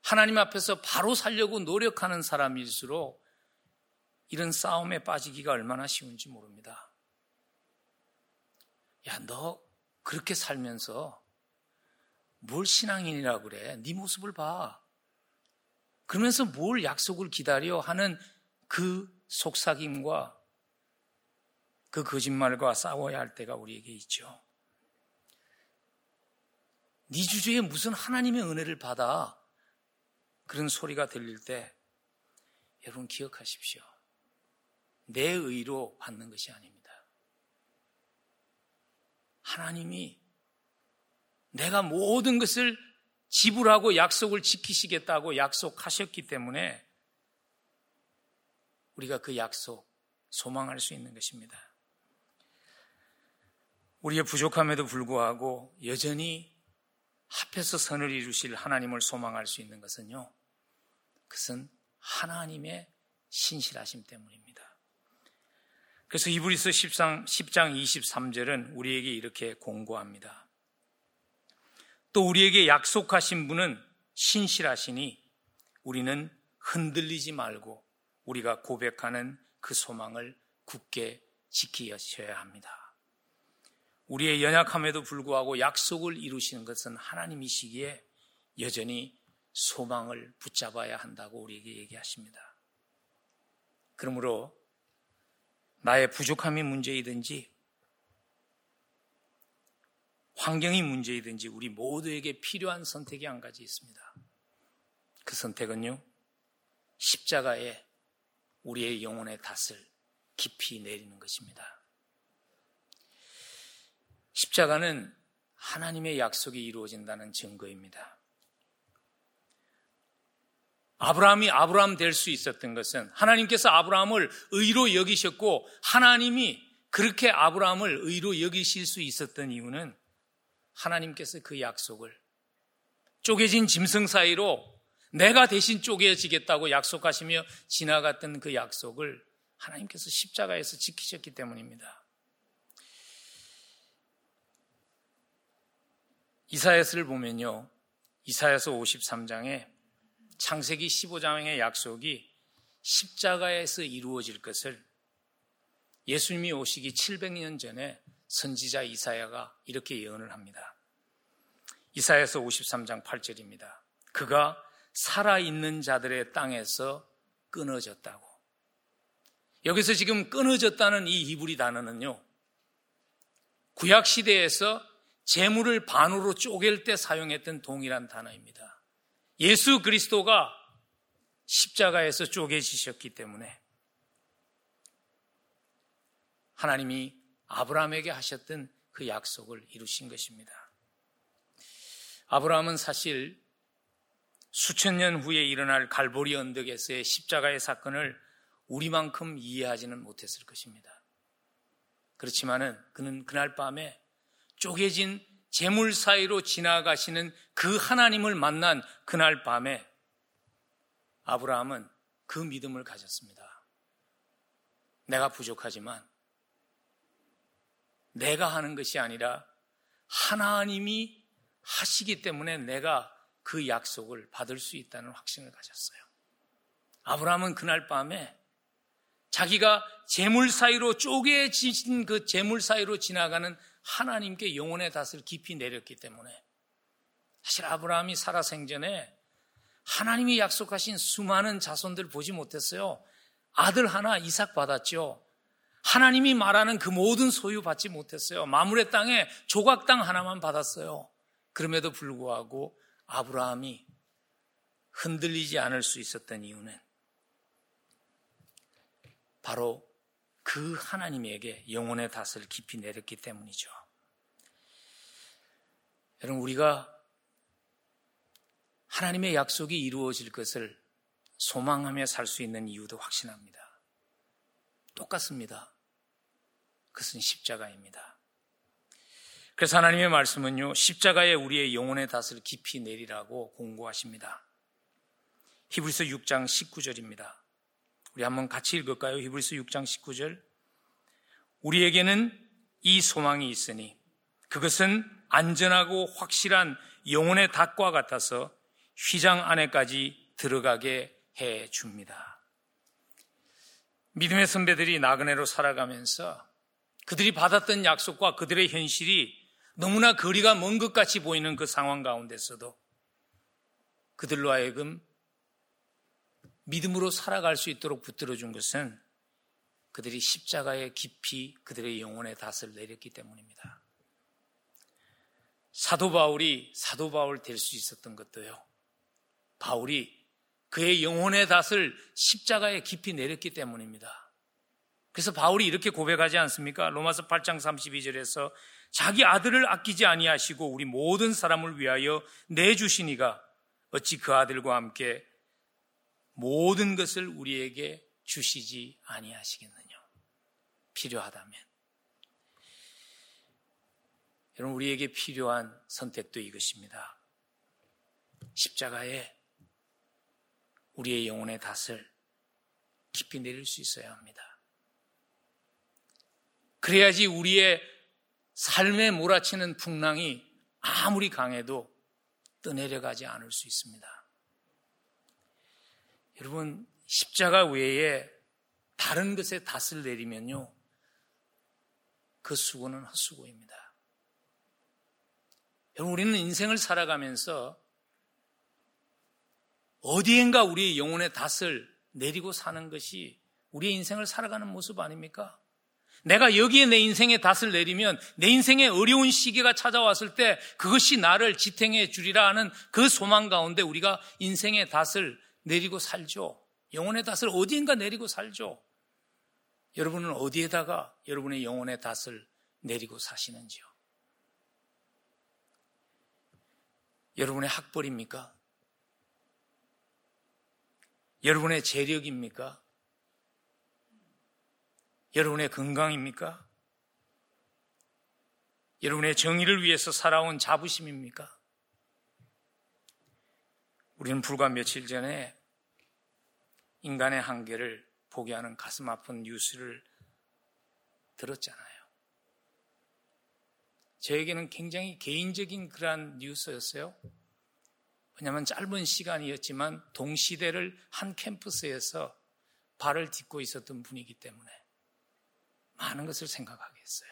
하나님 앞에서 바로 살려고 노력하는 사람일수록 이런 싸움에 빠지기가 얼마나 쉬운지 모릅니다. 야, 너 그렇게 살면서 뭘 신앙인이라고 그래? 네 모습을 봐. 그러면서 뭘 약속을 기다려 하는 그 속삭임과 그 거짓말과 싸워야 할 때가 우리에게 있죠. 네 주제에 무슨 하나님의 은혜를 받아, 그런 소리가 들릴 때 여러분 기억하십시오. 내 의로 받는 것이 아닙니다. 하나님이 내가 모든 것을 지불하고 약속을 지키시겠다고 약속하셨기 때문에 우리가 그 약속 소망할 수 있는 것입니다. 우리의 부족함에도 불구하고 여전히 합해서 선을 이루실 하나님을 소망할 수 있는 것은요, 그것은 하나님의 신실하심 때문입니다. 그래서 히브리서 10장 23절은 우리에게 이렇게 공고합니다. 또 우리에게 약속하신 분은 신실하시니 우리는 흔들리지 말고 우리가 고백하는 그 소망을 굳게 지키셔야 합니다. 우리의 연약함에도 불구하고 약속을 이루시는 것은 하나님이시기에 여전히 소망을 붙잡아야 한다고 우리에게 얘기하십니다. 그러므로 나의 부족함이 문제이든지 환경이 문제이든지 우리 모두에게 필요한 선택이 한 가지 있습니다. 그 선택은요, 십자가에 우리의 영혼의 닷을 깊이 내리는 것입니다. 십자가는 하나님의 약속이 이루어진다는 증거입니다. 아브라함이 아브라함 될 수 있었던 것은 하나님께서 아브라함을 의로 여기셨고, 하나님이 그렇게 아브라함을 의로 여기실 수 있었던 이유는 하나님께서 그 약속을 쪼개진 짐승 사이로 내가 대신 쪼개지겠다고 약속하시며 지나갔던 그 약속을 하나님께서 십자가에서 지키셨기 때문입니다. 이사야서를 보면요, 이사야서 53장에 창세기 15장의 약속이 십자가에서 이루어질 것을 예수님이 오시기 700년 전에 선지자 이사야가 이렇게 예언을 합니다. 이사야서 53장 8절입니다. 그가 살아있는 자들의 땅에서 끊어졌다고. 여기서 지금 끊어졌다는 이 히브리 단어는요, 구약 시대에서 재물을 반으로 쪼갤 때 사용했던 동일한 단어입니다. 예수 그리스도가 십자가에서 쪼개지셨기 때문에 하나님이 아브라함에게 하셨던 그 약속을 이루신 것입니다. 아브라함은 사실 수천 년 후에 일어날 갈보리 언덕에서의 십자가의 사건을 우리만큼 이해하지는 못했을 것입니다. 그렇지만은 그는 그날 밤에 쪼개진 재물 사이로 지나가시는 그 하나님을 만난 그날 밤에 아브라함은 그 믿음을 가졌습니다. 내가 부족하지만 내가 하는 것이 아니라 하나님이 하시기 때문에 내가 그 약속을 받을 수 있다는 확신을 가졌어요. 아브라함은 그날 밤에 자기가 재물 사이로 쪼개진 그 재물 사이로 지나가는 하나님께 영혼의 닷을 깊이 내렸기 때문에 사실 아브라함이 살아생전에 하나님이 약속하신 수많은 자손들 보지 못했어요. 아들 하나 이삭 받았죠. 하나님이 말하는 그 모든 소유 받지 못했어요. 마므레 땅에 조각 땅 하나만 받았어요. 그럼에도 불구하고 아브라함이 흔들리지 않을 수 있었던 이유는 바로 그 하나님에게 영혼의 닷을 깊이 내렸기 때문이죠. 여러분, 우리가 하나님의 약속이 이루어질 것을 소망하며 살 수 있는 이유도 확신합니다. 똑같습니다. 그것은 십자가입니다. 그래서 하나님의 말씀은요, 십자가에 우리의 영혼의 닷을 깊이 내리라고 공고하십니다. 히브리서 6장 19절입니다. 우리 한번 같이 읽을까요? 히브리서 6장 19절. 우리에게는 이 소망이 있으니 그것은 안전하고 확실한 영혼의 닷과 같아서 휘장 안에까지 들어가게 해 줍니다. 믿음의 선배들이 나그네로 살아가면서 그들이 받았던 약속과 그들의 현실이 너무나 거리가 먼 것 같이 보이는 그 상황 가운데서도 그들로 하여금 믿음으로 살아갈 수 있도록 붙들어준 것은 그들이 십자가에 깊이 그들의 영혼의 닷을 내렸기 때문입니다. 사도 바울이 사도 바울 될 수 있었던 것도요, 바울이 그의 영혼의 닷을 십자가에 깊이 내렸기 때문입니다. 그래서 바울이 이렇게 고백하지 않습니까? 로마서 8장 32절에서 자기 아들을 아끼지 아니하시고 우리 모든 사람을 위하여 내주신 이가 어찌 그 아들과 함께 모든 것을 우리에게 주시지 아니하시겠느냐. 필요하다면. 여러분, 우리에게 필요한 선택도 이것입니다. 십자가에 우리의 영혼의 닷을 깊이 내릴 수 있어야 합니다. 그래야지 우리의 삶에 몰아치는 풍랑이 아무리 강해도 떠내려가지 않을 수 있습니다. 여러분, 십자가 외에 다른 것에 닷을 내리면요, 그 수고는 헛수고입니다. 여러분, 우리는 인생을 살아가면서 어디엔가 우리의 영혼의 닷을 내리고 사는 것이 우리의 인생을 살아가는 모습 아닙니까? 내가 여기에 내 인생의 닷을 내리면 내 인생의 어려운 시기가 찾아왔을 때 그것이 나를 지탱해 주리라 하는 그 소망 가운데 우리가 인생의 닷을 내리고 살죠. 영혼의 닷을 어디엔가 내리고 살죠. 여러분은 어디에다가 여러분의 영혼의 닷을 내리고 사시는지요? 여러분의 학벌입니까? 여러분의 재력입니까? 여러분의 건강입니까? 여러분의 정의를 위해서 살아온 자부심입니까? 우리는 불과 며칠 전에 인간의 한계를 보게 하는 가슴 아픈 뉴스를 들었잖아요. 저에게는 굉장히 개인적인 그러한 뉴스였어요. 왜냐하면 짧은 시간이었지만 동시대를 한 캠퍼스에서 발을 딛고 있었던 분이기 때문에 많은 것을 생각하게 했어요.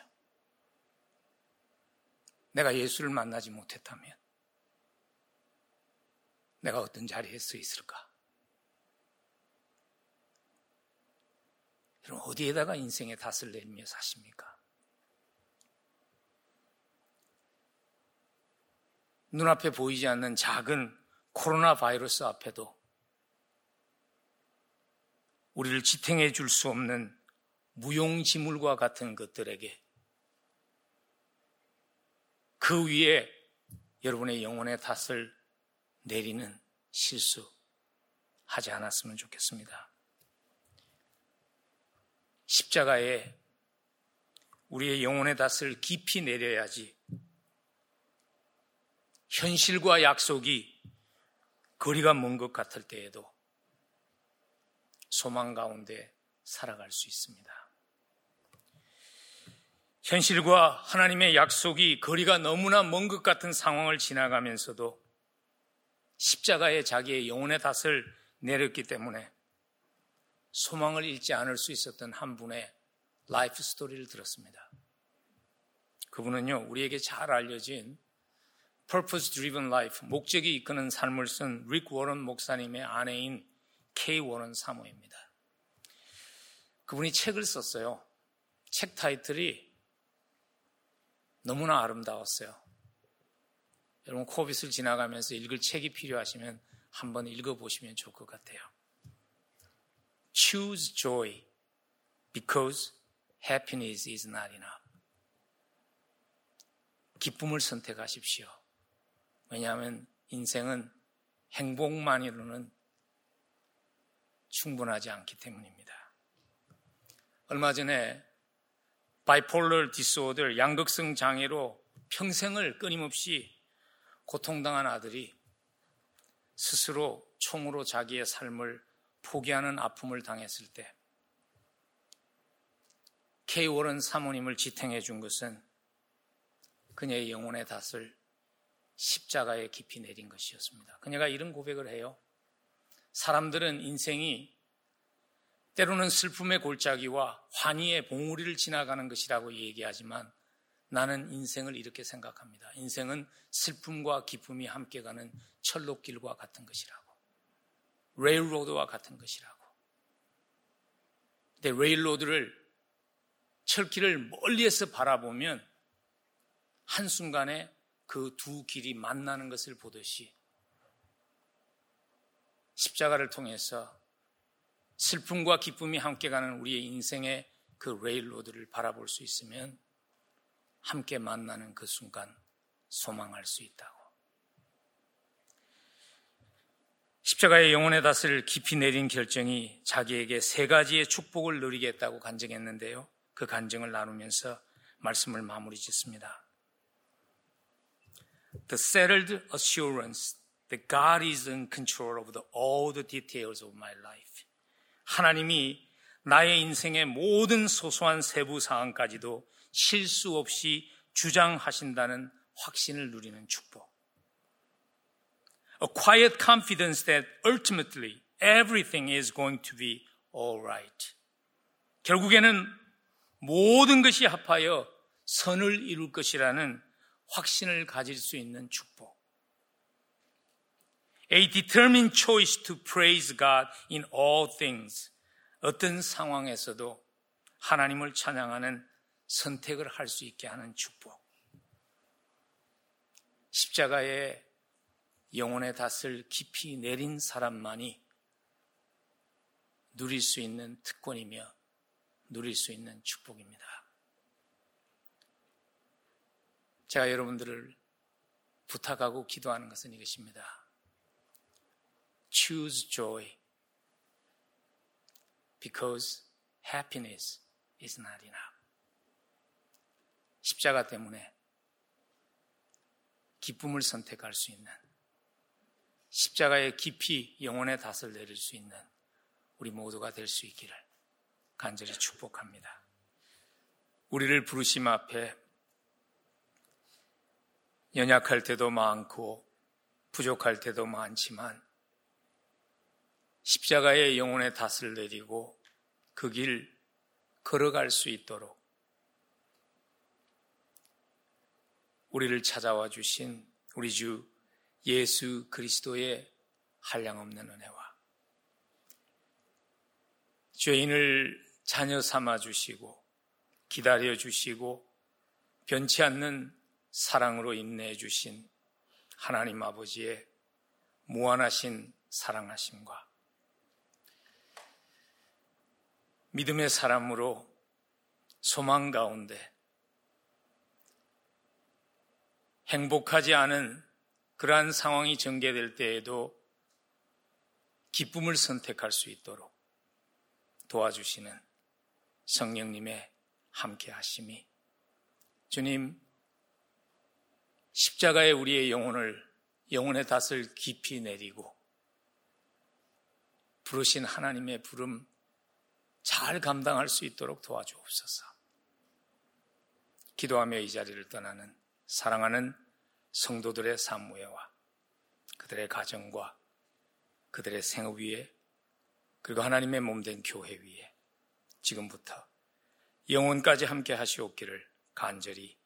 내가 예수를 만나지 못했다면 내가 어떤 자리에 서 있을까? 그럼 어디에다가 인생의 닷을 내리며 사십니까? 눈앞에 보이지 않는 작은 코로나 바이러스 앞에도 우리를 지탱해 줄 수 없는 무용지물과 같은 것들에게 그 위에 여러분의 영혼의 탓을 내리는 실수 하지 않았으면 좋겠습니다. 십자가에 우리의 영혼의 탓을 깊이 내려야지 현실과 약속이 거리가 먼 것 같을 때에도 소망 가운데 살아갈 수 있습니다. 현실과 하나님의 약속이 거리가 너무나 먼 것 같은 상황을 지나가면서도 십자가에 자기의 영혼의 닷을 내렸기 때문에 소망을 잃지 않을 수 있었던 한 분의 라이프 스토리를 들었습니다. 그분은요, 우리에게 잘 알려진 Purpose Driven Life, 목적이 이끄는 삶을 쓴 릭 워런 목사님의 아내인 K. 워런 사모입니다. 그분이 책을 썼어요. 책 타이틀이 너무나 아름다웠어요. 여러분 코빗을 지나가면서 읽을 책이 필요하시면 한번 읽어보시면 좋을 것 같아요. Choose joy because happiness is not enough. 기쁨을 선택하십시오. 왜냐하면 인생은 행복만으로는 충분하지 않기 때문입니다. 얼마 전에 바이폴러 디스오더 양극성 장애로 평생을 끊임없이 고통당한 아들이 스스로 총으로 자기의 삶을 포기하는 아픔을 당했을 때 K. 워런 사모님을 지탱해 준 것은 그녀의 영혼의 닷을 십자가에 깊이 내린 것이었습니다. 그녀가 이런 고백을 해요. 사람들은 인생이 때로는 슬픔의 골짜기와 환희의 봉우리를 지나가는 것이라고 얘기하지만 나는 인생을 이렇게 생각합니다. 인생은 슬픔과 기쁨이 함께 가는 철로길과 같은 것이라고. 레일로드와 같은 것이라고. 근데 레일로드를, 철길을 멀리에서 바라보면 한순간에 그 두 길이 만나는 것을 보듯이 십자가를 통해서 슬픔과 기쁨이 함께 가는 우리의 인생의 그 레일로드를 바라볼 수 있으면 함께 만나는 그 순간 소망할 수 있다고. 십자가의 영혼의 닷을 깊이 내린 결정이 자기에게 세 가지의 축복을 누리겠다고 간증했는데요. 그 간증을 나누면서 말씀을 마무리 짓습니다. The settled assurance that God is in control of all the details of my life. 하나님이 나의 인생의 모든 소소한 세부 사항까지도 실수 없이 주장하신다는 확신을 누리는 축복. A quiet confidence that ultimately everything is going to be alright. 결국에는 모든 것이 합하여 선을 이룰 것이라는 확신을 가질 수 있는 축복. A determined choice to praise God in all things. 어떤 상황에서도 하나님을 찬양하는 선택을 할 수 있게 하는 축복. 십자가의 영혼의 닷을 깊이 내린 사람만이 누릴 수 있는 특권이며 누릴 수 있는 축복입니다. 제가 여러분들을 부탁하고 기도하는 것은 이것입니다. Choose joy because happiness is not enough. 십자가 때문에 기쁨을 선택할 수 있는 십자가의 깊이 영혼의 닷을 내릴 수 있는 우리 모두가 될 수 있기를 간절히 축복합니다. 우리를 부르심 앞에 연약할 때도 많고 부족할 때도 많지만 십자가의 영혼의 닷을 내리고 그 길 걸어갈 수 있도록 우리를 찾아와 주신 우리 주 예수 그리스도의 한량없는 은혜와 죄인을 자녀 삼아 주시고 기다려 주시고 변치 않는 사랑으로 인내해 주신 하나님 아버지의 무한하신 사랑하심과 믿음의 사람으로 소망 가운데 행복하지 않은 그러한 상황이 전개될 때에도 기쁨을 선택할 수 있도록 도와주시는 성령님의 함께하심이 주님 십자가에 우리의 영혼의 닷을 깊이 내리고 부르신 하나님의 부름 잘 감당할 수 있도록 도와주옵소서. 기도하며 이 자리를 떠나는 사랑하는 성도들의 산무회와 그들의 가정과 그들의 생업 위에 그리고 하나님의 몸된 교회 위에 지금부터 영혼까지 함께 하시옵기를 간절히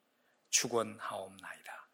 축원하옵나이다.